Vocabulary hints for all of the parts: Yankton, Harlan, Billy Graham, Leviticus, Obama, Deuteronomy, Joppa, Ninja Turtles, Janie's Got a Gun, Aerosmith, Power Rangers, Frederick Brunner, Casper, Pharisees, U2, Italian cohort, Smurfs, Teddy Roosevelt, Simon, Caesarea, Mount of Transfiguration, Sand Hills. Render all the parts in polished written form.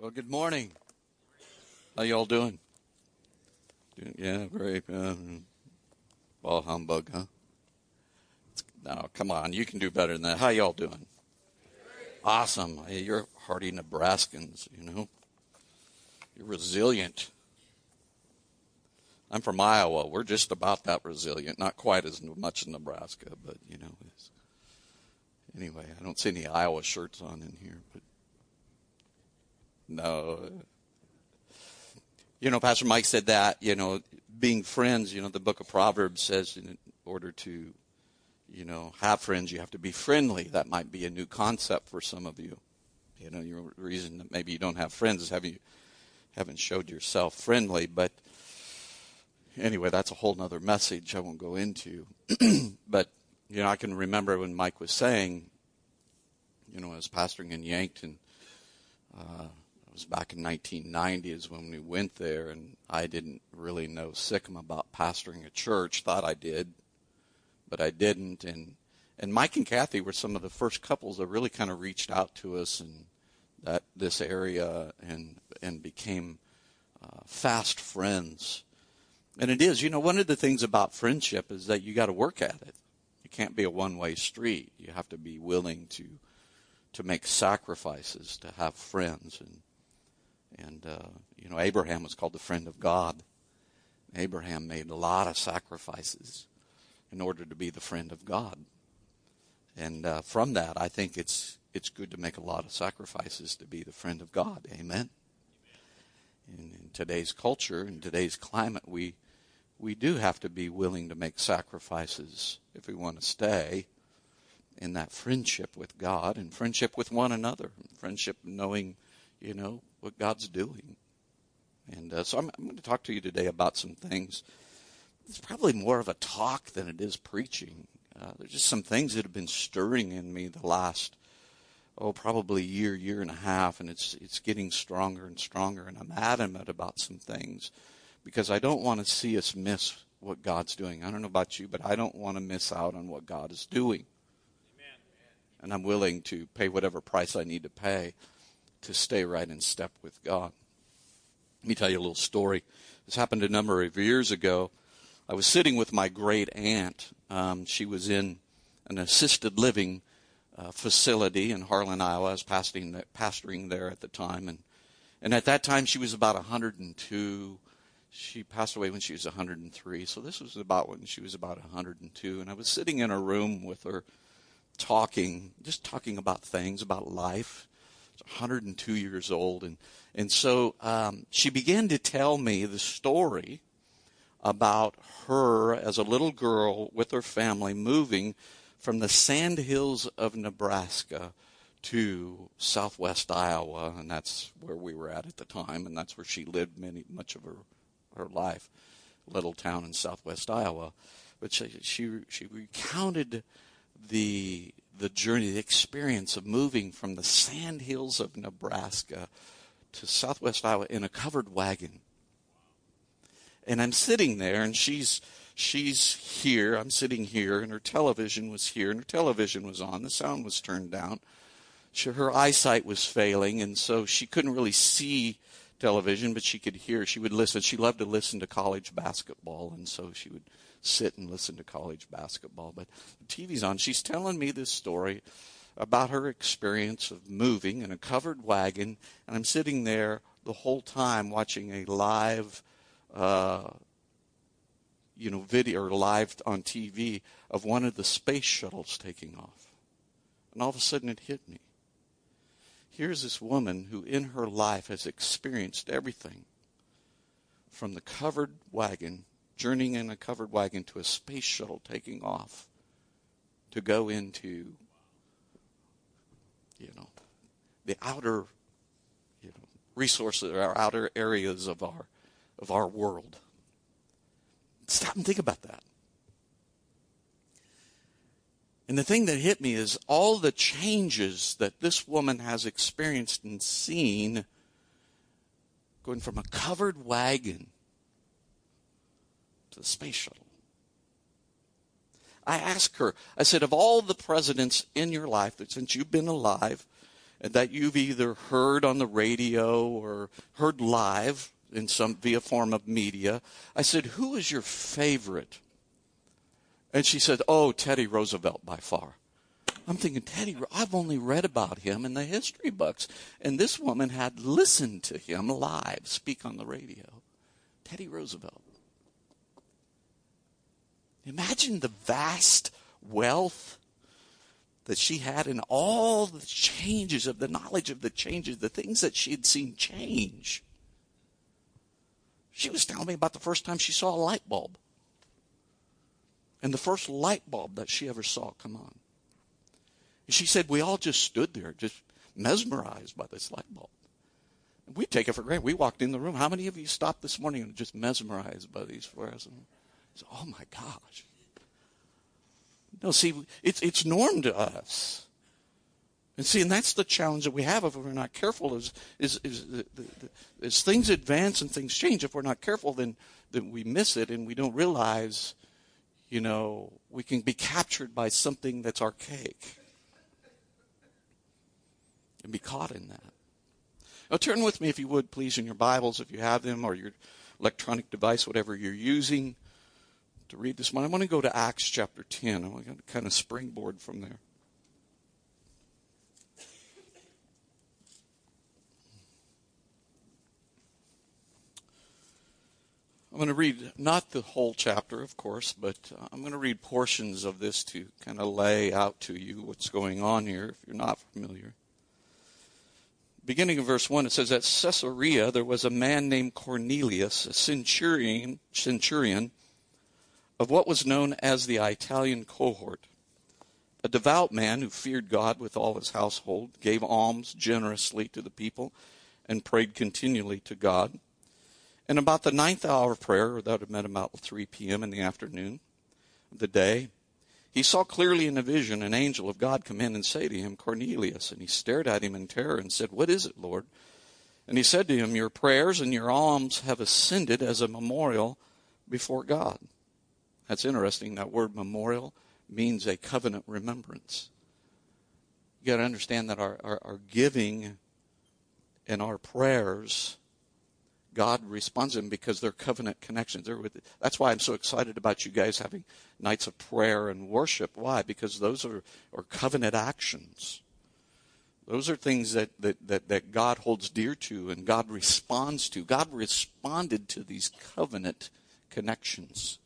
Well, good morning. How y'all doing? Yeah, great. All humbug, huh? No, come on. You can do better than that. How y'all doing? Awesome. Hey, you're hardy Nebraskans, you know. You're resilient. I'm from Iowa. We're just about that resilient. Not quite as much in Nebraska, but, you know. Anyway, I don't see any Iowa shirts on in here, but no. You know, Pastor Mike said that, you know, being friends, you know, the book of Proverbs says in order to, you know, have friends, you have to be friendly. That might be a new concept for some of you. You know, your reason that maybe you don't have friends is haven't showed yourself friendly, but anyway, that's a whole nother message I won't go into. But, you know, I can remember when Mike was saying, you know, I was pastoring in Yankton. It was back in 1990 is when we went there, and I didn't really know sikkim about pastoring a church. Thought I did, but I didn't. And Mike and Kathy were some of the first couples that really kind of reached out to us in that this area and became fast friends. And it is, you know, one of the things about friendship is that you got to work at it. Can't be a one-way street. You have to be willing to make sacrifices to have friends, and you know, Abraham was called the friend of God. Abraham made a lot of sacrifices in order to be the friend of God, and from that, I think it's good to make a lot of sacrifices to be the friend of God. Amen. In today's culture, in today's climate, we do have to be willing to make sacrifices if we want to stay in that friendship with God and friendship with one another, and friendship knowing, you know, what God's doing. And so I'm going to talk to you today about some things. It's probably more of a talk than it is preaching. There's just some things that have been stirring in me the last, probably year and a half, and it's getting stronger and stronger, and I'm adamant about some things, because I don't want to see us miss what God's doing. I don't know about you, but I don't want to miss out on what God is doing. Amen. And I'm willing to pay whatever price I need to pay to stay right in step with God. Let me tell you a little story. This happened a number of years ago. I was sitting with my great aunt. She was in an assisted living facility in Harlan, Iowa. I was pastoring there at the time. And at that time, she was about 102. She passed away when she was 103, so this was about when she was about 102, and I was sitting in her room with her talking about things, about life. She was 102 years old, and so she began to tell me the story about her as a little girl with her family moving from the Sand Hills of Nebraska to Southwest Iowa, and that's where we were at the time, and that's where she lived much of her life, little town in Southwest Iowa. But she recounted the journey, the experience of moving from the Sand Hills of Nebraska to Southwest Iowa in a covered wagon. And I'm sitting there, and she's here. I'm sitting here, and her television was here, and her television was on. The sound was turned down. Her eyesight was failing, and so she couldn't really see television, but she could hear. She would listen. She loved to listen to college basketball, and so she would sit and listen to college basketball. But the TV's on. She's telling me this story about her experience of moving in a covered wagon, and I'm sitting there the whole time watching a live video, or live on TV, of one of the space shuttles taking off. And all of a sudden it hit me. Here's this woman who in her life has experienced everything from the covered wagon, journeying in a covered wagon, to a space shuttle taking off to go into, you know, the outer, you know, resources, or outer areas of our world. Stop and think about that. And the thing that hit me is all the changes that this woman has experienced and seen, going from a covered wagon to the space shuttle. I asked her, I said, of all the presidents in your life, that since you've been alive, that you've either heard on the radio or heard live in some via form of media. I said, who is your favorite? And she said, oh, Teddy Roosevelt by far. I'm thinking, Teddy, I've only read about him in the history books. And this woman had listened to him live speak on the radio. Teddy Roosevelt. Imagine the vast wealth that she had and all the changes of the knowledge of the changes, the things that she had seen change. She was telling me about the first time she saw a light bulb. And the first light bulb that she ever saw come on. And she said, we all just stood there, just mesmerized by this light bulb. And we take it for granted. We walked in the room. How many of you stopped this morning and just mesmerized by these flares? So, oh, my gosh. No, see, it's norm to us. And see, and that's the challenge that we have if we're not careful is things advance and things change. If we're not careful, then we miss it and we don't realize, you know, we can be captured by something that's archaic and be caught in that. Now, turn with me, if you would, please, in your Bibles, if you have them, or your electronic device, whatever you're using to read this morning. I want to go to Acts chapter 10. I want to kind of springboard from there. I'm going to read not the whole chapter, of course, but I'm going to read portions of this to kind of lay out to you what's going on here, if you're not familiar. Beginning of verse 1, it says, at Caesarea there was a man named Cornelius, a centurion of what was known as the Italian cohort, a devout man who feared God with all his household, gave alms generously to the people, and prayed continually to God. And about the 9th hour of prayer, or that would have been about 3 p.m. in the afternoon of the day, he saw clearly in a vision an angel of God come in and say to him, Cornelius. And he stared at him in terror and said, what is it, Lord? And he said to him, your prayers and your alms have ascended as a memorial before God. That's interesting. That word memorial means a covenant remembrance. You got to understand that our giving and our prayers, God responds to them because they're covenant connections. That's why I'm so excited about you guys having nights of prayer and worship. Why? Because those are covenant actions. Those are things that God holds dear to and God responds to. God responded to these covenant connections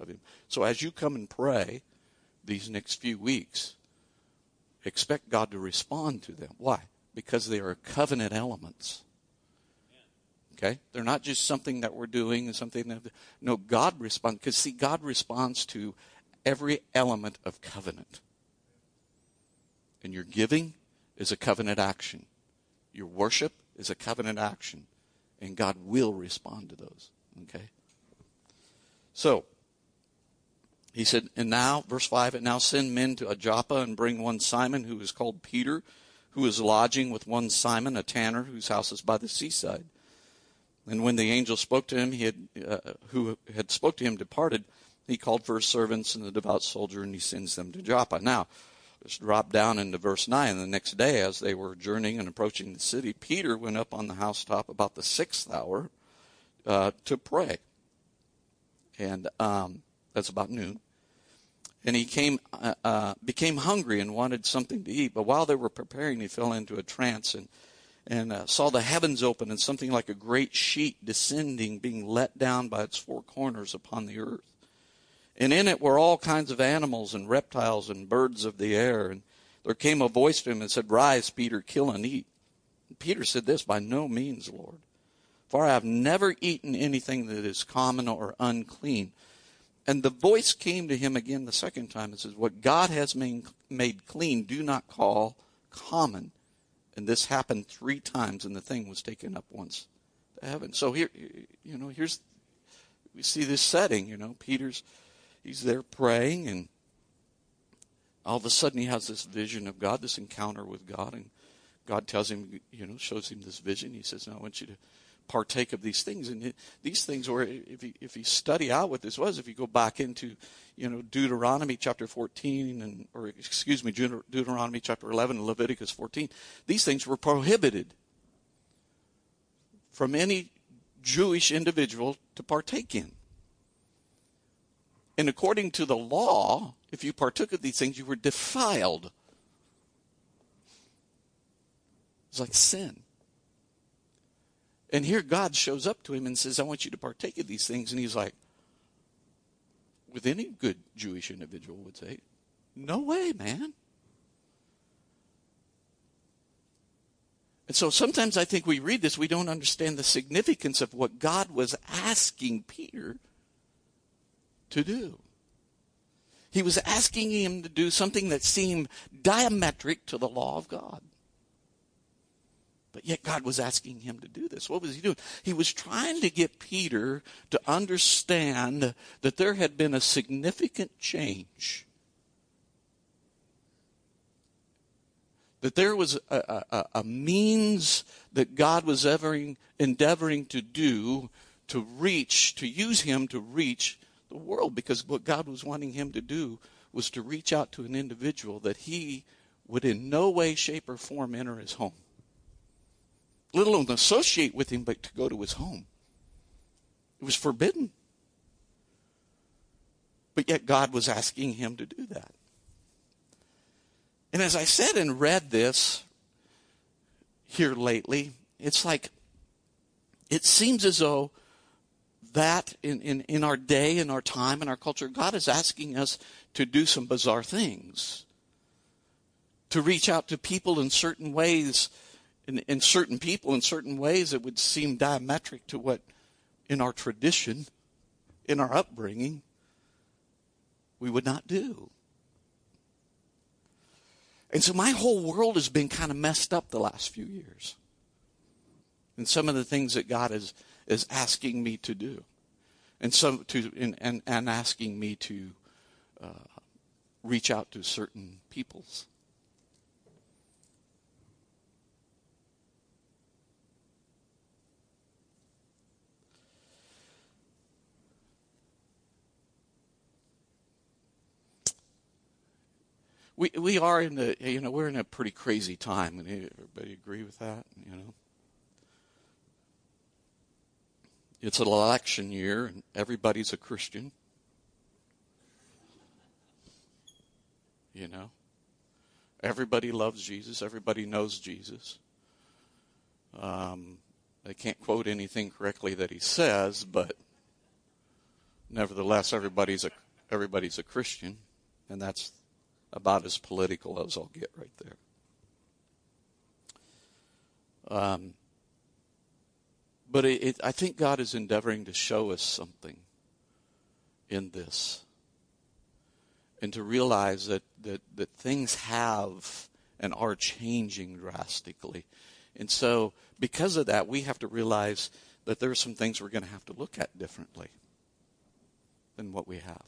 of him. So as you come and pray these next few weeks, expect God to respond to them. Why? Because they are covenant elements. Okay? They're not just something that we're doing and something that, no, God responds. Because, see, God responds to every element of covenant. And your giving is a covenant action. Your worship is a covenant action. And God will respond to those. Okay? So, he said, and now, verse 5, and now send men to Joppa and bring one Simon, who is called Peter, who is lodging with one Simon, a tanner, whose house is by the seaside. And when the angel spoke to him, departed, he called for his servants and the devout soldier, and he sends them to Joppa. Now, let's drop down into verse 9. The next day, as they were journeying and approaching the city, Peter went up on the housetop about the 6th hour to pray. And that's about noon. And he became hungry and wanted something to eat. But while they were preparing, he fell into a trance and saw the heavens open and something like a great sheet descending, being let down by its four corners upon the earth. And in it were all kinds of animals and reptiles and birds of the air. And there came a voice to him and said, Rise, Peter, kill and eat. And Peter said this, By no means, Lord, for I have never eaten anything that is common or unclean. And the voice came to him again the second time and says, What God has made clean, do not call common. And this happened 3 times, and the thing was taken up once to heaven. So here, you know, we see this setting, you know. He's there praying, and all of a sudden he has this vision of God, this encounter with God. And God shows him this vision. He says, no, I want you to partake of these things. And these things were, if you study out what this was, if you go back into, Deuteronomy chapter 14 Deuteronomy chapter 11 and Leviticus 14, these things were prohibited from any Jewish individual to partake in. And according to the law, if you partook of these things, you were defiled. It's like sin. And here God shows up to him and says, I want you to partake of these things. And he's like, with any good Jewish individual would say, no way, man. And so sometimes I think we read this, we don't understand the significance of what God was asking Peter to do. He was asking him to do something that seemed diametric to the law of God. But yet God was asking him to do this. What was he doing? He was trying to get Peter to understand that there had been a significant change. That there was a means that God was endeavoring to do to use him to reach the world. Because what God was wanting him to do was to reach out to an individual that he would in no way, shape, or form enter his home. Let alone associate with him, but to go to his home. It was forbidden. But yet God was asking him to do that. And as I said and read this here lately, it's like, it seems as though that in our day, in our time, in our culture, God is asking us to do some bizarre things. To reach out to people in certain ways, in certain people, in certain ways that would seem diametric to what, in our tradition, in our upbringing, we would not do. And so my whole world has been kind of messed up the last few years. And some of the things that God is asking me to do. And some and asking me to reach out to certain peoples. We are in the, we're in a pretty crazy time. And everybody agree with that? It's an election year and everybody's a Christian. Everybody loves Jesus. Everybody knows Jesus. They can't quote anything correctly that he says, but nevertheless, everybody's a Christian. And that's about as political as I'll get right there. But I think God is endeavoring to show us something in this. And to realize that things have and are changing drastically. And so because of that, we have to realize that there are some things we're going to have to look at differently than what we have.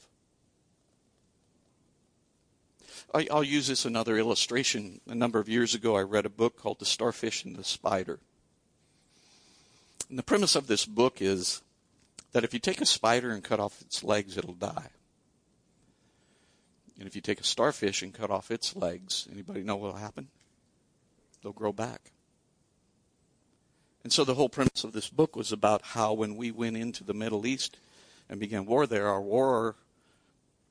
I'll use this another illustration. A number of years ago, I read a book called The Starfish and the Spider. And the premise of this book is that if you take a spider and cut off its legs, it'll die. And if you take a starfish and cut off its legs, anybody know what will happen? They'll grow back. And so the whole premise of this book was about how when we went into the Middle East and began war there, our war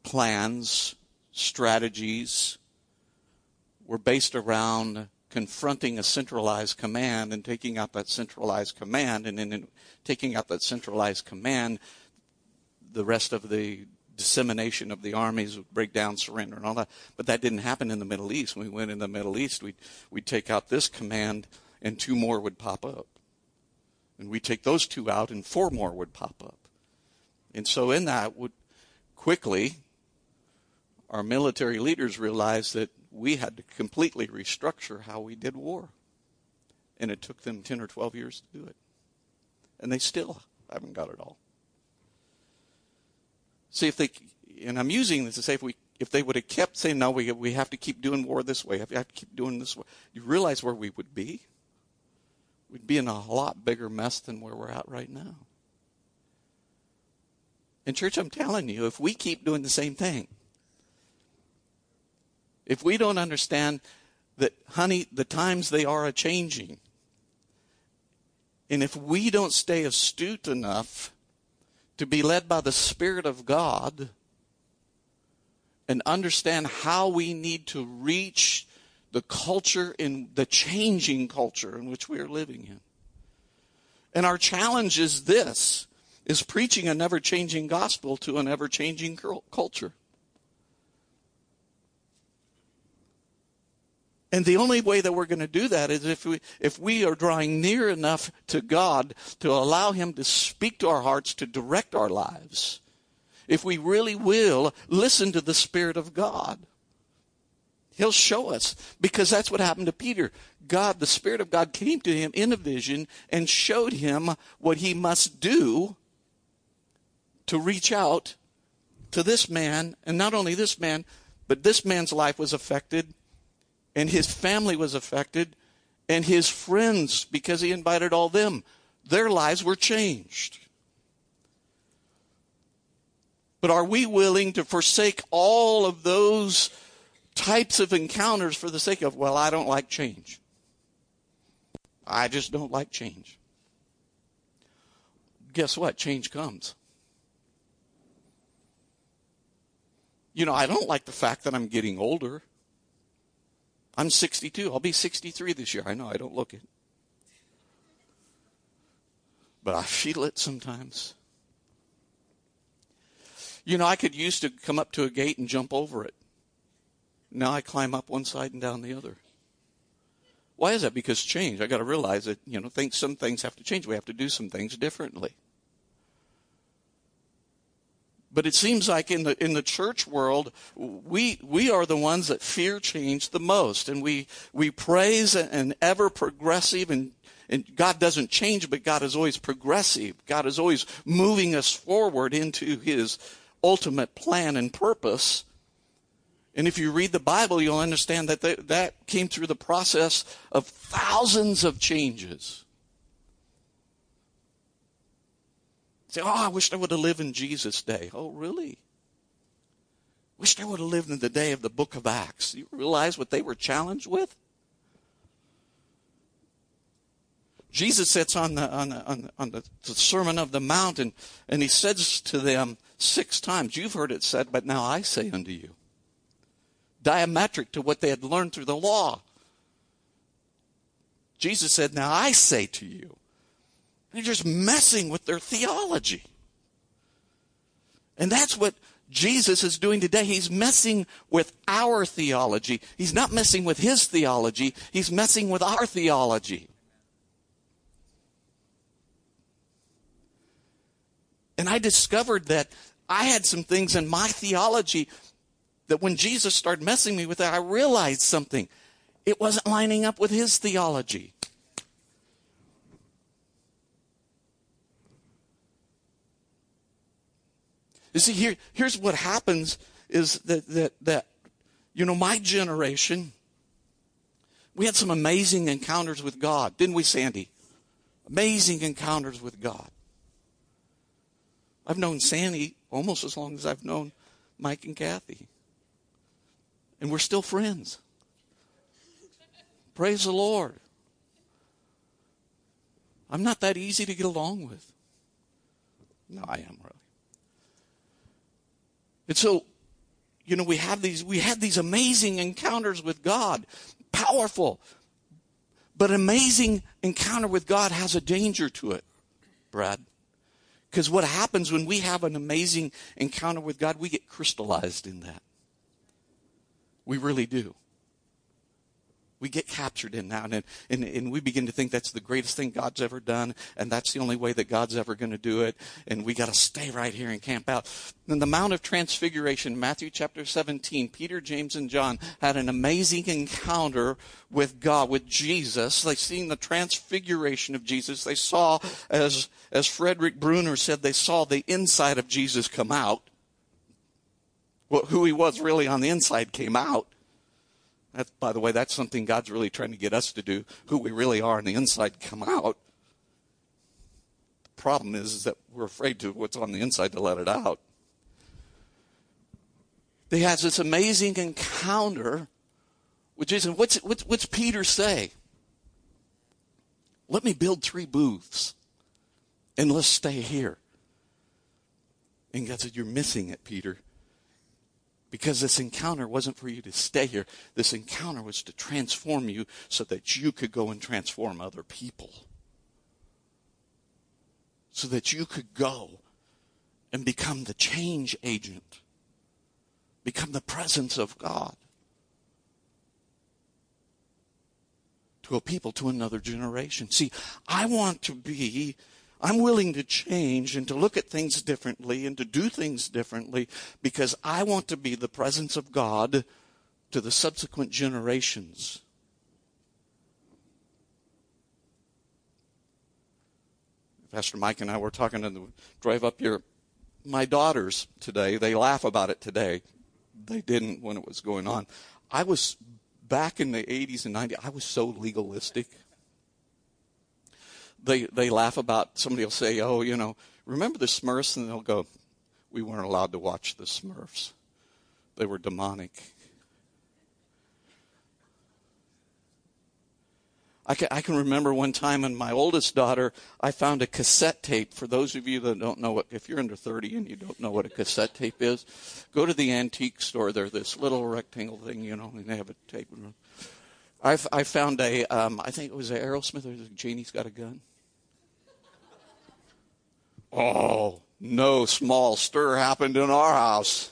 plans, strategies were based around confronting a centralized command and taking out that centralized command. And then taking out that centralized command, the rest of the dissemination of the armies would break down, surrender, and all that. But that didn't happen in the Middle East. When we went in the Middle East, we'd take out this command and two more would pop up. And we'd take those two out and four more would pop up. And so in that would quickly, our military leaders realized that we had to completely restructure how we did war. And it took them 10 or 12 years to do it. And they still haven't got it all. See, and I'm using this to say if they would have kept saying, no, we have to keep doing war this way, we have to keep doing this way, you realize where we would be? we'd be in a lot bigger mess than where we're at right now. And church, I'm telling you, if we keep doing the same thing, if we don't understand that, honey, the times they are a-changing, and if we don't stay astute enough to be led by the Spirit of God and understand how we need to reach the culture, in the changing culture in which we are living in. And our challenge is this, is preaching an ever-changing gospel to an ever-changing culture. And the only way that we're going to do that is if we are drawing near enough to God to allow him to speak to our hearts, to direct our lives. If we really will listen to the Spirit of God, he'll show us, because that's what happened to Peter. God, the Spirit of God came to him in a vision and showed him what he must do to reach out to this man. And not only this man, but this man's life was affected, and his family was affected, and his friends, because he invited all them, their lives were changed. But are we willing to forsake all of those types of encounters for the sake of, well, I don't like change. I just don't like change. Guess what? Change comes. You know, I don't like the fact that I'm getting older. I'm 62. I'll be 63 this year. I know I don't look it. But I feel it sometimes. You know, I could used to come up to a gate and jump over it. Now I climb up one side and down the other. Why is that? Because change. I got to realize that, you know, some things have to change. We have to do some things differently. But it seems like in the church world, we are the ones that fear change the most. And we praise an ever progressive, and God doesn't change, but God is always progressive. God is always moving us forward into his ultimate plan and purpose. And if you read the Bible, you'll understand that that came through the process of thousands of changes. Say, oh, I wish I would have lived in Jesus' day. Oh, really? Wished I would have lived in the day of the book of Acts. You realize what they were challenged with? Jesus sits on the Sermon of the Mount, and he says to them 6 times, you've heard it said, but now I say unto you. Diametric to what they had learned through the law. Jesus said, now I say to you. They're just messing with their theology. And that's what Jesus is doing today. He's messing with our theology. He's not messing with his theology. He's messing with our theology. And I discovered that I had some things in my theology that when Jesus started messing me with that, I realized something. It wasn't lining up with his theology. You see, here's what happens is that you know, my generation, we had some amazing encounters with God, didn't we, Sandy? Amazing encounters with God. I've known Sandy almost as long as I've known Mike and Kathy. And we're still friends. Praise the Lord. I'm not that easy to get along with. No, I am, really. And so, you know, we had these amazing encounters with God. Powerful. But amazing encounter with God has a danger to it, Brad. Because what happens when we have an amazing encounter with God, we get crystallized in that. We really do. We get captured in that, and we begin to think that's the greatest thing God's ever done, and that's the only way that God's ever going to do it, and we got to stay right here and camp out. In the Mount of Transfiguration, Matthew chapter 17, Peter, James, and John had an amazing encounter with God, with Jesus. They seen the transfiguration of Jesus. They saw, as Frederick Brunner said, they saw the inside of Jesus come out. Who he was really on the inside came out. That's, by the way, that's something God's really trying to get us to do, who we really are on the inside come out. The problem is that we're afraid to what's on the inside to let it out. They have this amazing encounter with Jesus. What's Peter say? Let me build 3 booths and let's stay here. And God said, you're missing it, Peter. Because this encounter wasn't for you to stay here. This encounter was to transform you so that you could go and transform other people. So that you could go and become the change agent. Become the presence of God to a people, to another generation. See, I'm willing to change and to look at things differently and to do things differently because I want to be the presence of God to the subsequent generations. Pastor Mike and I were talking on the drive up here. My daughters today, they laugh about it today. They didn't when it was going on. I was back in the 80s and 90s. I was so legalistic. They laugh about, somebody will say, oh, you know, remember the Smurfs? And they'll go, we weren't allowed to watch the Smurfs. They were demonic. I can remember one time when my oldest daughter, I found a cassette tape. For those of you that don't know what, if you're under 30 and you don't know what a cassette tape is, go to the antique store. They're this little rectangle thing, you know, and they have a tape. I found a, I think it was an Aerosmith or Janie's Got a Gun. Oh, no small stir happened in our house.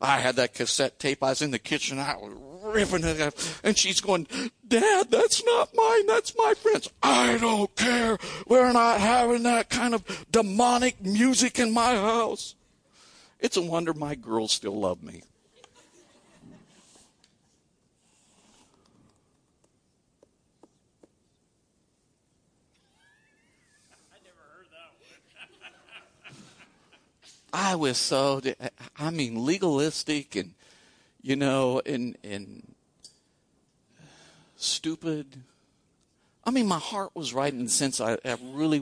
I had that cassette tape. I was in the kitchen. I was ripping it up. And she's going, Dad, that's not mine. That's my friend's. I don't care. We're not having that kind of demonic music in my house. It's a wonder my girls still love me. I never heard that one. I was so, legalistic and, you know, and stupid. I mean, my heart was right in the sense I really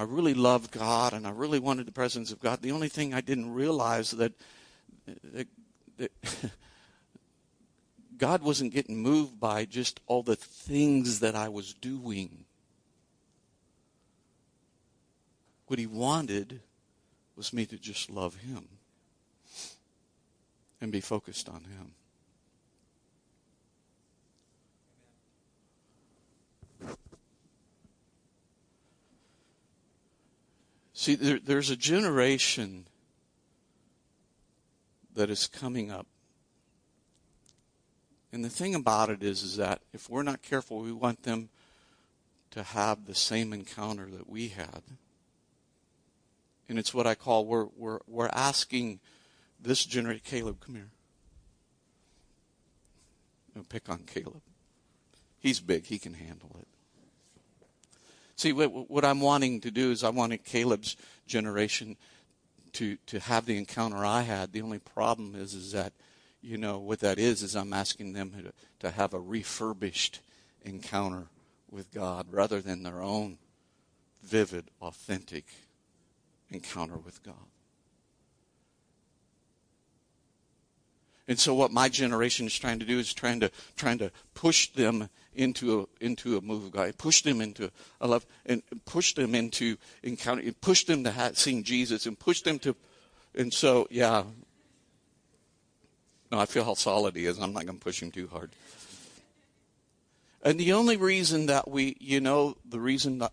loved God, and I really wanted the presence of God. The only thing I didn't realize that God wasn't getting moved by just all the things that I was doing. What he wanted was me to just love him and be focused on him. See, there's a generation that is coming up. And the thing about it is that if we're not careful, we want them to have the same encounter that we had. And it's what I call we're asking this generation, Caleb, come here. I'll pick on Caleb. He's big. He can handle it. See, what I'm wanting to do is I wanted Caleb's generation to have the encounter I had. The only problem is that, you know, what that is I'm asking them to have a refurbished encounter with God rather than their own vivid, authentic encounter with God. And so what my generation is trying to do is trying to push them into a move of God, push them into a love, and push them into encounter, and push them to seeing Jesus, and push them to, and so, yeah. No, I feel how solid he is. I'm not going to push him too hard. And the only reason that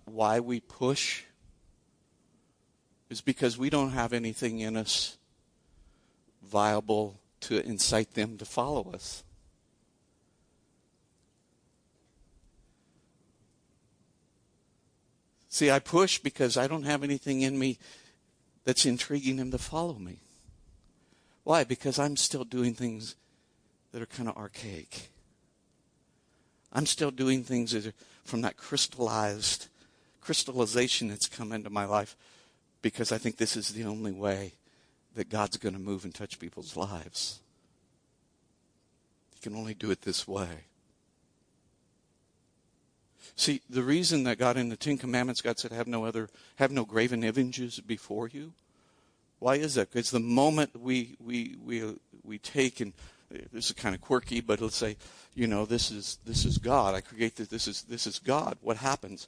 why we push is because we don't have anything in us viable to incite them to follow us. See, I push because I don't have anything in me that's intriguing them to follow me. Why? Because I'm still doing things that are kind of archaic. I'm still doing things that are from that crystallization that's come into my life because I think this is the only way that God's going to move and touch people's lives. can only do it this way. See, the reason that God in the Ten Commandments, God said, have no graven images before you. Why is that? Because the moment we take, and this is kind of quirky, but let's say, you know, this is God. I create that. This is God. What happens?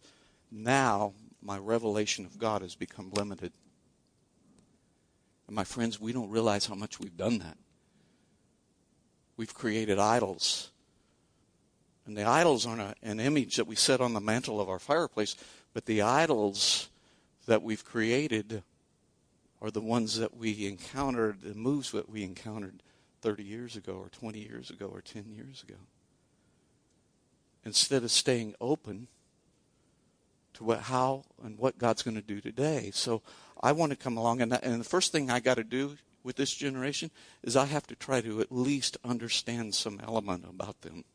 Now my revelation of God has become limited. And my friends, we don't realize how much we've done that. We've created idols. And the idols aren't an image that we set on the mantle of our fireplace, but the idols that we've created are the ones that we encountered, the moves that we encountered 30 years ago or 20 years ago or 10 years ago. Instead of staying open to how and what God's going to do today. So I want to come along, and the first thing I got to do with this generation is I have to try to at least understand some element about them.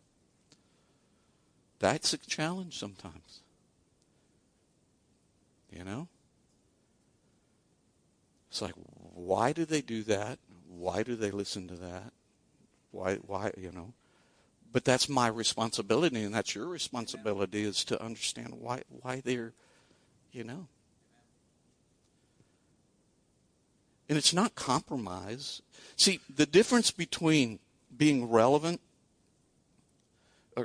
That's a challenge sometimes. You know? It's like, why do they do that? Why do they listen to that? Why, you know? But that's my responsibility, and that's your responsibility, is to understand why they're, you know. And it's not compromise. See, the difference between being relevant,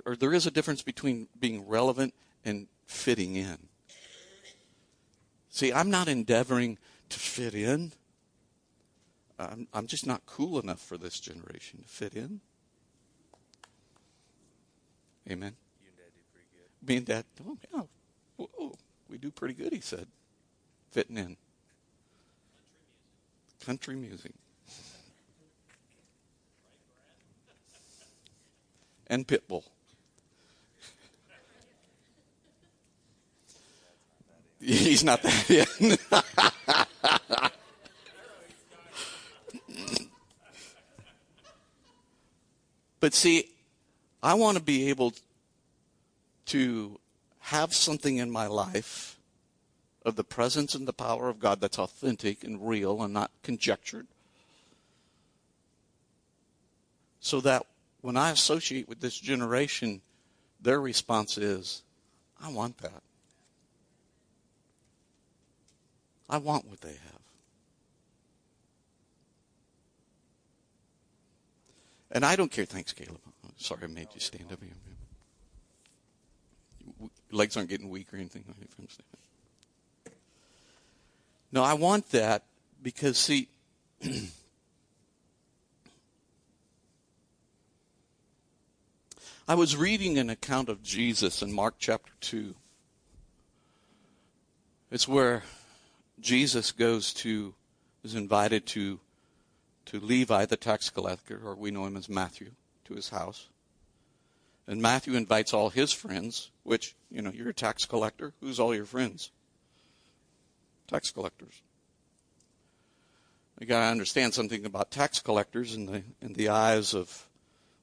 or there is a difference between being relevant and fitting in. See, I'm not endeavoring to fit in. I'm just not cool enough for this generation to fit in. Amen. You and Dad did pretty good. Me and Dad, oh yeah, whoa, we do pretty good. He said, fitting in. Country music. And Pitbull. He's not that yet. But see, I want to be able to have something in my life of the presence and the power of God that's authentic and real and not conjectured, so that when I associate with this generation, their response is, I want that. I want what they have. And I don't care. Thanks, Caleb. Sorry I made you stand up here. Your legs aren't getting weak or anything like that. No, I want that because, see, I was reading an account of Jesus in Mark chapter 2. It's where Jesus is invited to Levi, the tax collector, or we know him as Matthew, to his house. And Matthew invites all his friends, which, you know, you're a tax collector. Who's all your friends? Tax collectors. You got to understand something about tax collectors in the eyes of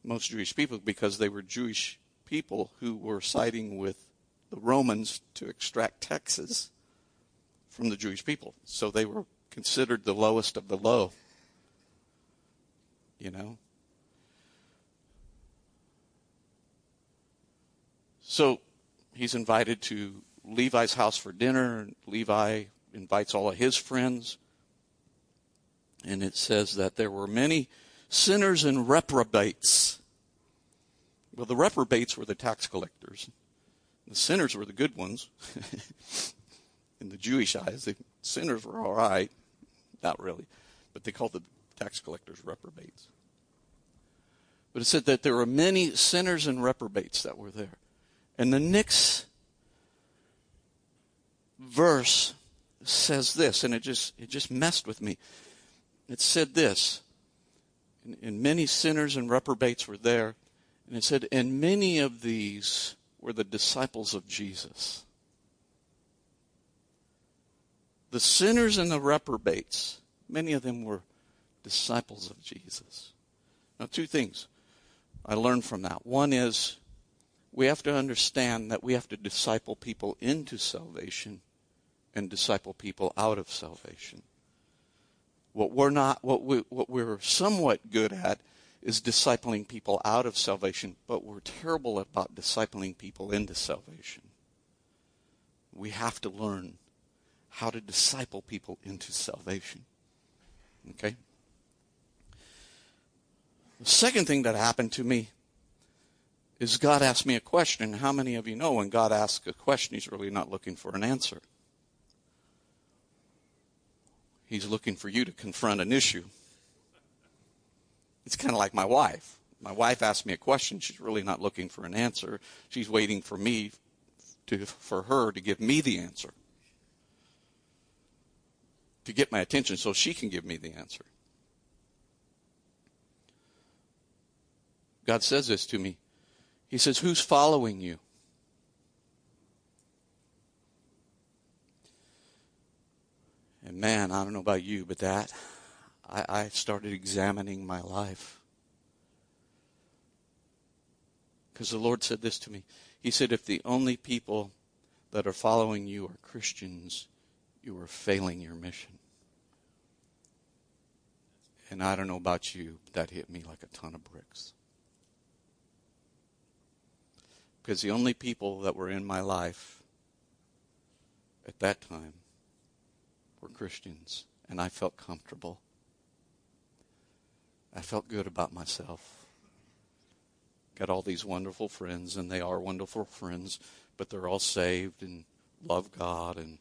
most Jewish people, because they were Jewish people who were siding with the Romans to extract taxes from the Jewish people. So they were considered the lowest of the low. You know? So he's invited to Levi's house for dinner, and Levi invites all of his friends. And it says that there were many sinners and reprobates. Well, the reprobates were the tax collectors. The sinners were the good ones. In the Jewish eyes, the sinners were all right. Not really. But they called the tax collectors reprobates. But it said that there were many sinners and reprobates that were there. And the next verse says this, and it just messed with me. It said this, and many sinners and reprobates were there, and it said, and many of these were the disciples of Jesus. The sinners and the reprobates, many of them were disciples of Jesus. Now, two things I learned from that. One is we have to understand that we have to disciple people into salvation and disciple people out of salvation. What we're somewhat good at is discipling people out of salvation, but we're terrible about discipling people into salvation. We have to learn how to disciple people into salvation. Okay? The second thing that happened to me is God asked me a question. How many of you know when God asks a question, he's really not looking for an answer? He's looking for you to confront an issue. It's kind of like my wife. My wife asked me a question. She's really not looking for an answer. She's waiting for me for her to give me the answer, to get my attention so she can give me the answer. God says this to me. He says, who's following you? And man, I don't know about you, but that, I started examining my life. Because the Lord said this to me. He said, if the only people that are following you are Christians, you are failing your mission. And I don't know about you, but that hit me like a ton of bricks. Because the only people that were in my life at that time were Christians, and I felt comfortable. I felt good about myself. Got all these wonderful friends, and they are wonderful friends, but they're all saved and love God, and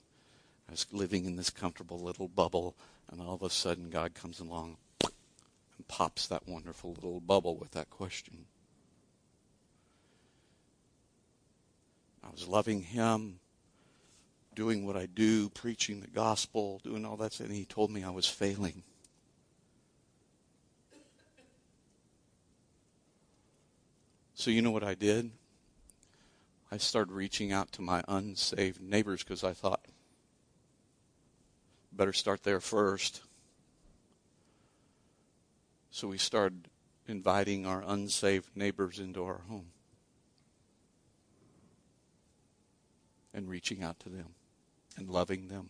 I was living in this comfortable little bubble, and all of a sudden God comes along and pops that wonderful little bubble with that question. I was loving him, doing what I do, preaching the gospel, doing all that stuff, and he told me I was failing. So you know what I did? I started reaching out to my unsaved neighbors because I thought, better start there first. So we started inviting our unsaved neighbors into our home and reaching out to them and loving them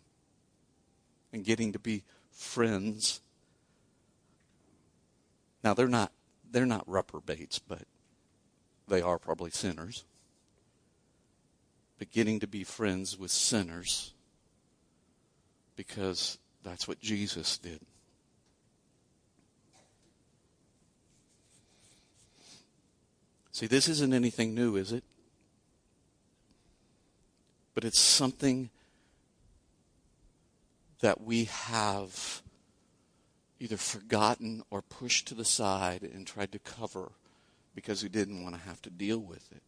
and getting to be friends. Now they're not reprobates, but they are probably sinners. But getting to be friends with sinners, because that's what Jesus did. See, this isn't anything new, is it? But it's something that we have either forgotten or pushed to the side and tried to cover because we didn't want to have to deal with it.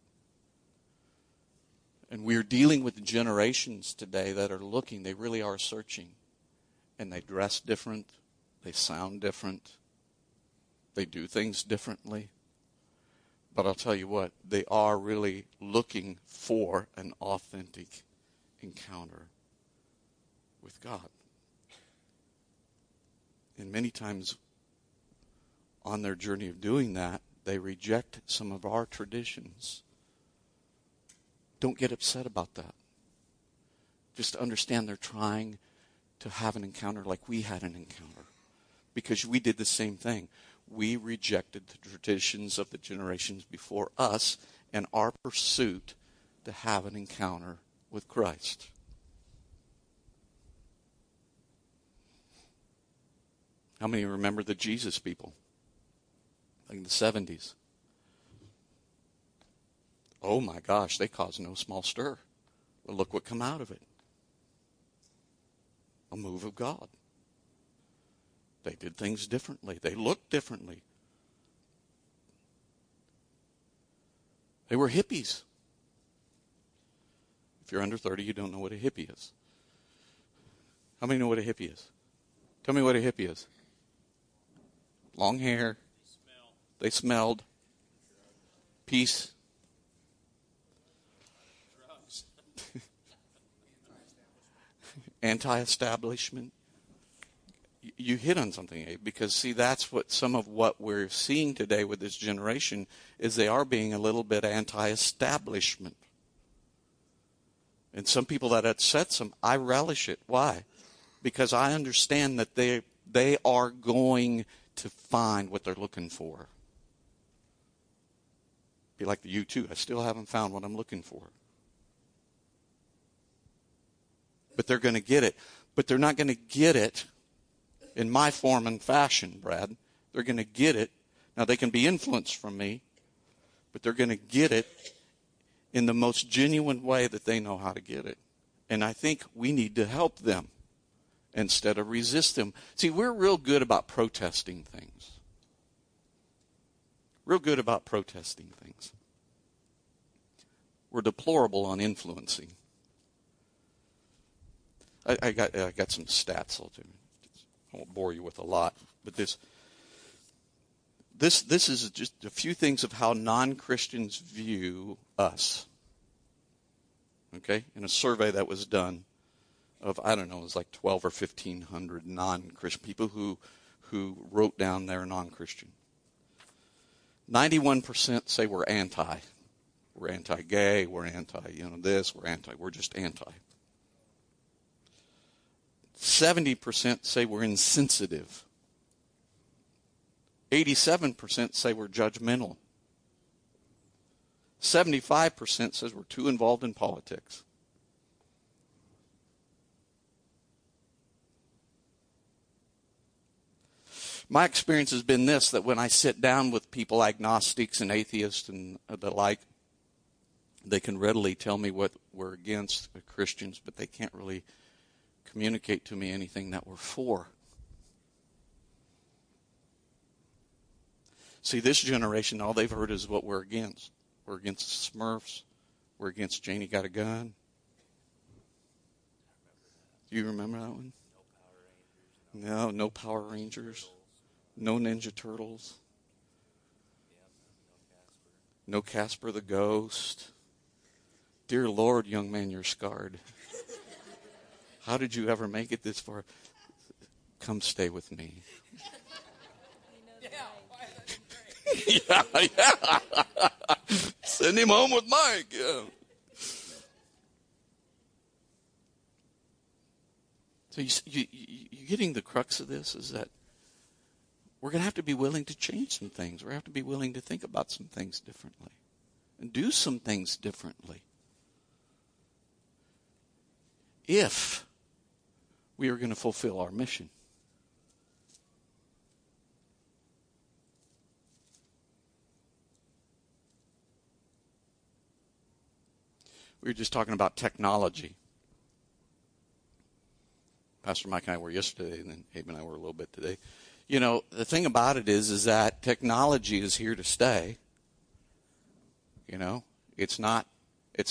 And we're dealing with generations today that are looking, they really are searching. And they dress different, they sound different, they do things differently. But I'll tell you what, they are really looking for an authentic encounter with God. And many times on their journey of doing that, they reject some of our traditions. Don't get upset about that. Just understand they're trying to have an encounter like we had an encounter. Because we did the same thing. We rejected the traditions of the generations before us and our pursuit to have an encounter with Christ. How many remember the Jesus people? Like in the 70s. Oh my gosh, they caused no small stir. Well, look what come out of it. A move of God. They did things differently. They looked differently. They were hippies. If you're under 30, you don't know what a hippie is. How many know what a hippie is? Tell me what a hippie is. Long hair. They smelled peace. Drugs. Anti-establishment. You hit on something, Abe, because see, that's what some of what we're seeing today with this generation is they are being a little bit anti-establishment. And some people that upsets them, I relish it. Why? Because I understand that they are going to find what they're looking for. Be like the U2. I still haven't found what I'm looking for. But they're going to get it. But they're not going to get it in my form and fashion, Brad. They're going to get it. Now, they can be influenced from me, but they're going to get it in the most genuine way that they know how to get it. And I think we need to help them instead of resist them. See, we're real good about protesting things. Real good about protesting things. We're deplorable on influencing. I got some stats. I won't bore you with a lot, but this is just a few things of how non-Christians view us. Okay, in a survey that was done of, I don't know, it was like 12 or 1,500 non-Christian people who wrote down they're non-Christian. 91% say we're anti. We're anti-gay, we're anti, this, we're just anti. 70% say we're insensitive. 87% say we're judgmental. 75% says we're too involved in politics. My experience has been this, that when I sit down with people, agnostics and atheists and the like, they can readily tell me what we're against, the Christians, but they can't really communicate to me anything that we're for. See, this generation, all they've heard is what we're against. We're against the Smurfs. We're against Janie's Got a Gun. Do you remember that one? No Power Rangers. No Ninja Turtles. No Casper the Ghost. Dear Lord, young man, you're scarred. How did you ever make it this far? Come stay with me. Yeah. Send him home with Mike. Yeah. So you're getting the crux of this is that we're going to have to be willing to change some things. We're going to have to be willing to think about some things differently and do some things differently if we are going to fulfill our mission. We were just talking about technology. Pastor Mike and I were yesterday, and then Abe and I were a little bit today. The thing about it is that technology is here to stay. It's not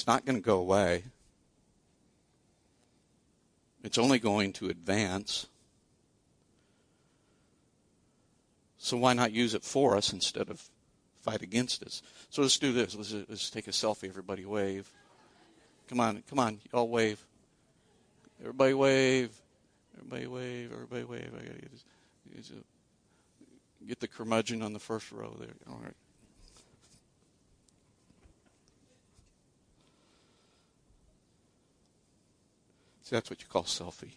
going to go away. It's only going to advance. So why not use it for us instead of fight against us? So let's do this. Let's take a selfie. Everybody wave. Come on, y'all wave. Everybody wave. Everybody wave. Everybody wave. I gotta get the curmudgeon on the first row there. All right. See, that's what you call selfie.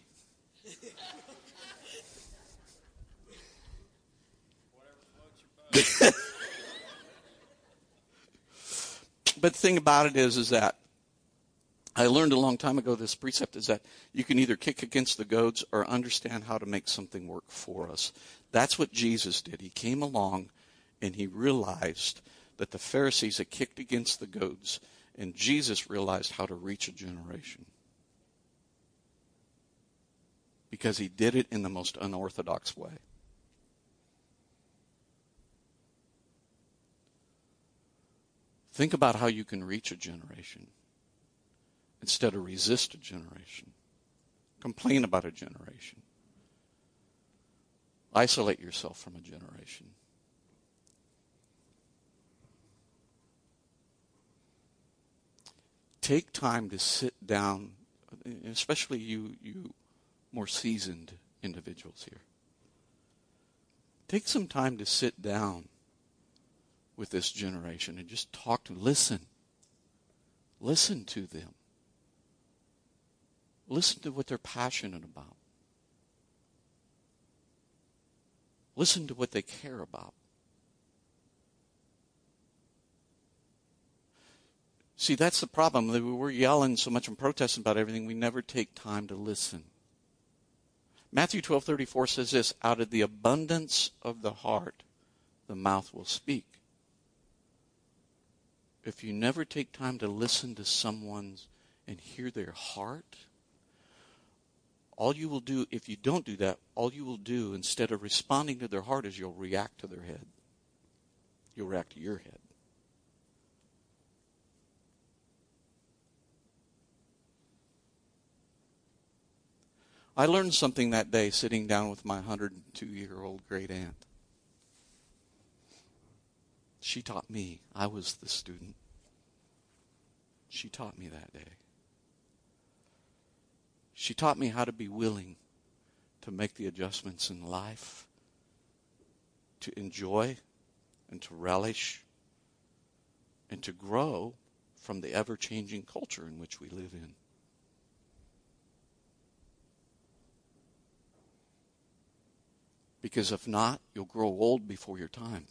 But the thing about it is that I learned a long time ago this precept is that you can either kick against the goads or understand how to make something work for us. That's what Jesus did. He came along and he realized that the Pharisees had kicked against the goads, and Jesus realized how to reach a generation. Because he did it in the most unorthodox way. Think about how you can reach a generation instead of resist a generation, complain about a generation, isolate yourself from a generation. Take time to sit down, especially you more seasoned individuals here. Take some time to sit down with this generation and just talk to them. Listen to them. Listen to what they're passionate about. Listen to what they care about. See, that's the problem. We're yelling so much and protesting about everything, we never take time to listen. Matthew 12:34 says this, out of the abundance of the heart, the mouth will speak. If you never take time to listen to someone and hear their heart, all you will do, if you don't do that, all you will do instead of responding to their heart is you'll react to their head. You'll react to your head. I learned something that day sitting down with my 102-year-old great aunt. She taught me. I was the student. She taught me that day. She taught me how to be willing to make the adjustments in life, to enjoy and to relish and to grow from the ever-changing culture in which we live in. Because if not, you'll grow old before your time.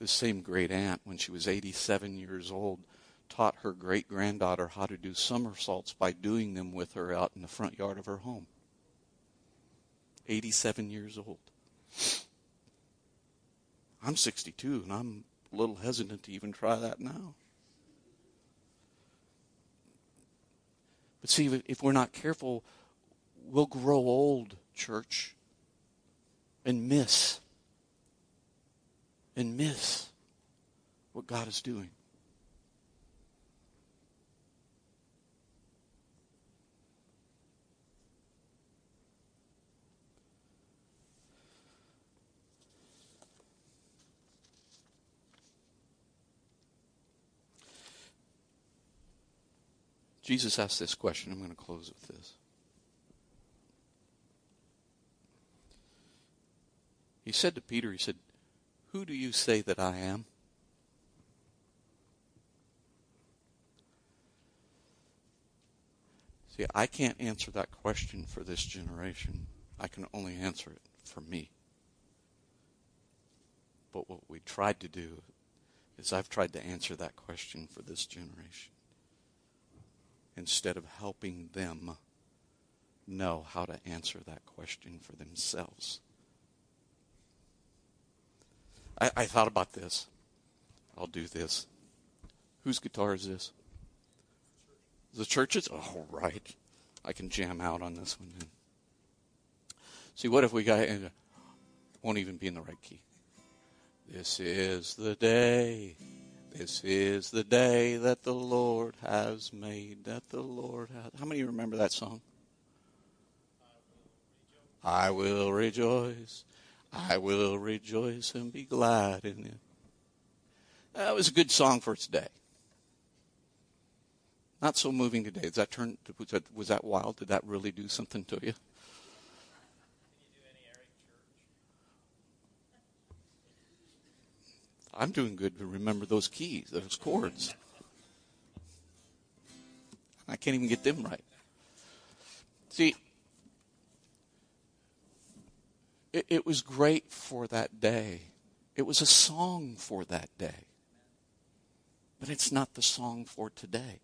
This same great aunt, when she was 87 years old, taught her great-granddaughter how to do somersaults by doing them with her out in the front yard of her home. 87 years old. I'm 62, and I'm a little hesitant to even try that now. But see, if we're not careful, we'll grow old, church, and miss what God is doing. Jesus asked this question. I'm going to close with this. He said to Peter, he said, "Who do you say that I am?" See, I can't answer that question for this generation. I can only answer it for me. But what we tried to do is I've tried to answer that question for this generation instead of helping them know how to answer that question for themselves. I thought about this. I'll do this. Whose guitar is this? The church's? Oh, right. I can jam out on this one. See, what if we got... It won't even be in the right key. This is the day. This is the day that the Lord has made, that the Lord has... How many remember that song? I will rejoice. I will rejoice and be glad in it. That was a good song for its day. Not so moving today. Does that turn? Was that wild? Did that really do something to you? Can you do any Eric Church? I'm doing good to remember those keys, those chords. I can't even get them right. See. It was great for that day. It was a song for that day. But it's not the song for today.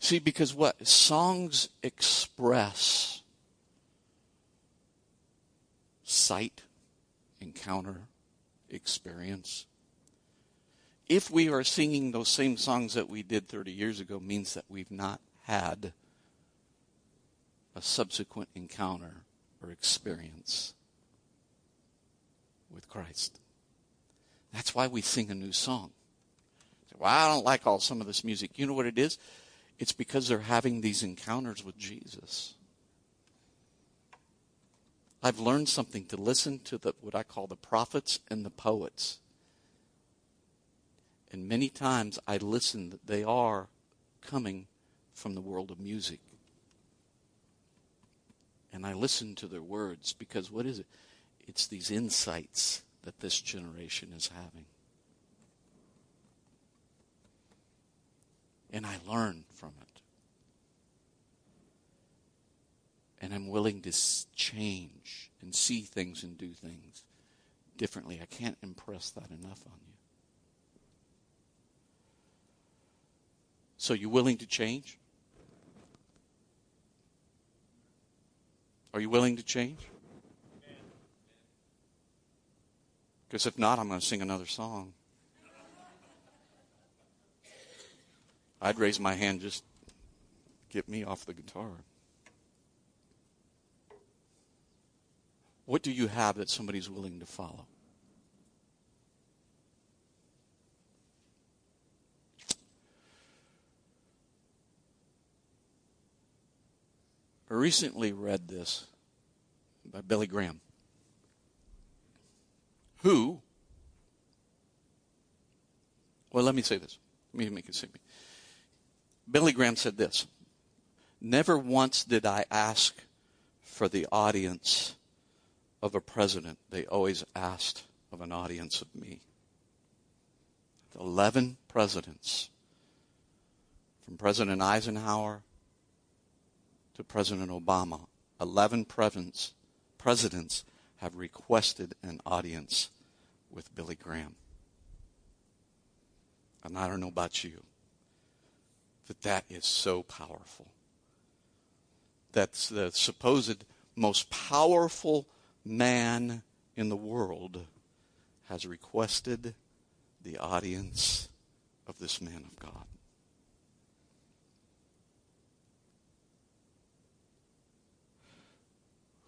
See, because what? Songs express sight, encounter, experience. If we are singing those same songs that we did 30 years ago, means that we've not had a subsequent encounter or experience with Christ. That's why we sing a new song. Well, I don't like all some of this music. You know what it is? It's because they're having these encounters with Jesus. I've learned something to listen to what I call the prophets and the poets. And many times I listen that they are coming from the world of music. And I listen to their words because what is it? It's these insights that this generation is having. And I learn from it. And I'm willing to change and see things and do things differently. I can't impress that enough on you. So you willing to change? Are you willing to change? Because if not, I'm going to sing another song. I'd raise my hand, just get me off the guitar. What do you have that somebody's willing to follow? I recently read this by Billy Graham, who, well, let me say this. Let me make it simple. Billy Graham said this: never once did I ask for the audience of a president. They always asked of an audience of me. 11 presidents, from President Eisenhower to President Obama, 11 presidents have requested an audience with Billy Graham. And I don't know about you, but that is so powerful. That's the supposed most powerful man in the world has requested the audience of this man of God.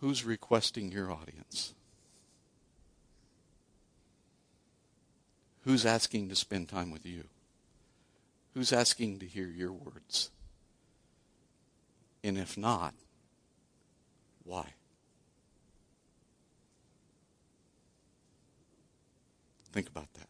Who's requesting your audience? Who's asking to spend time with you? Who's asking to hear your words? And if not, why? Think about that.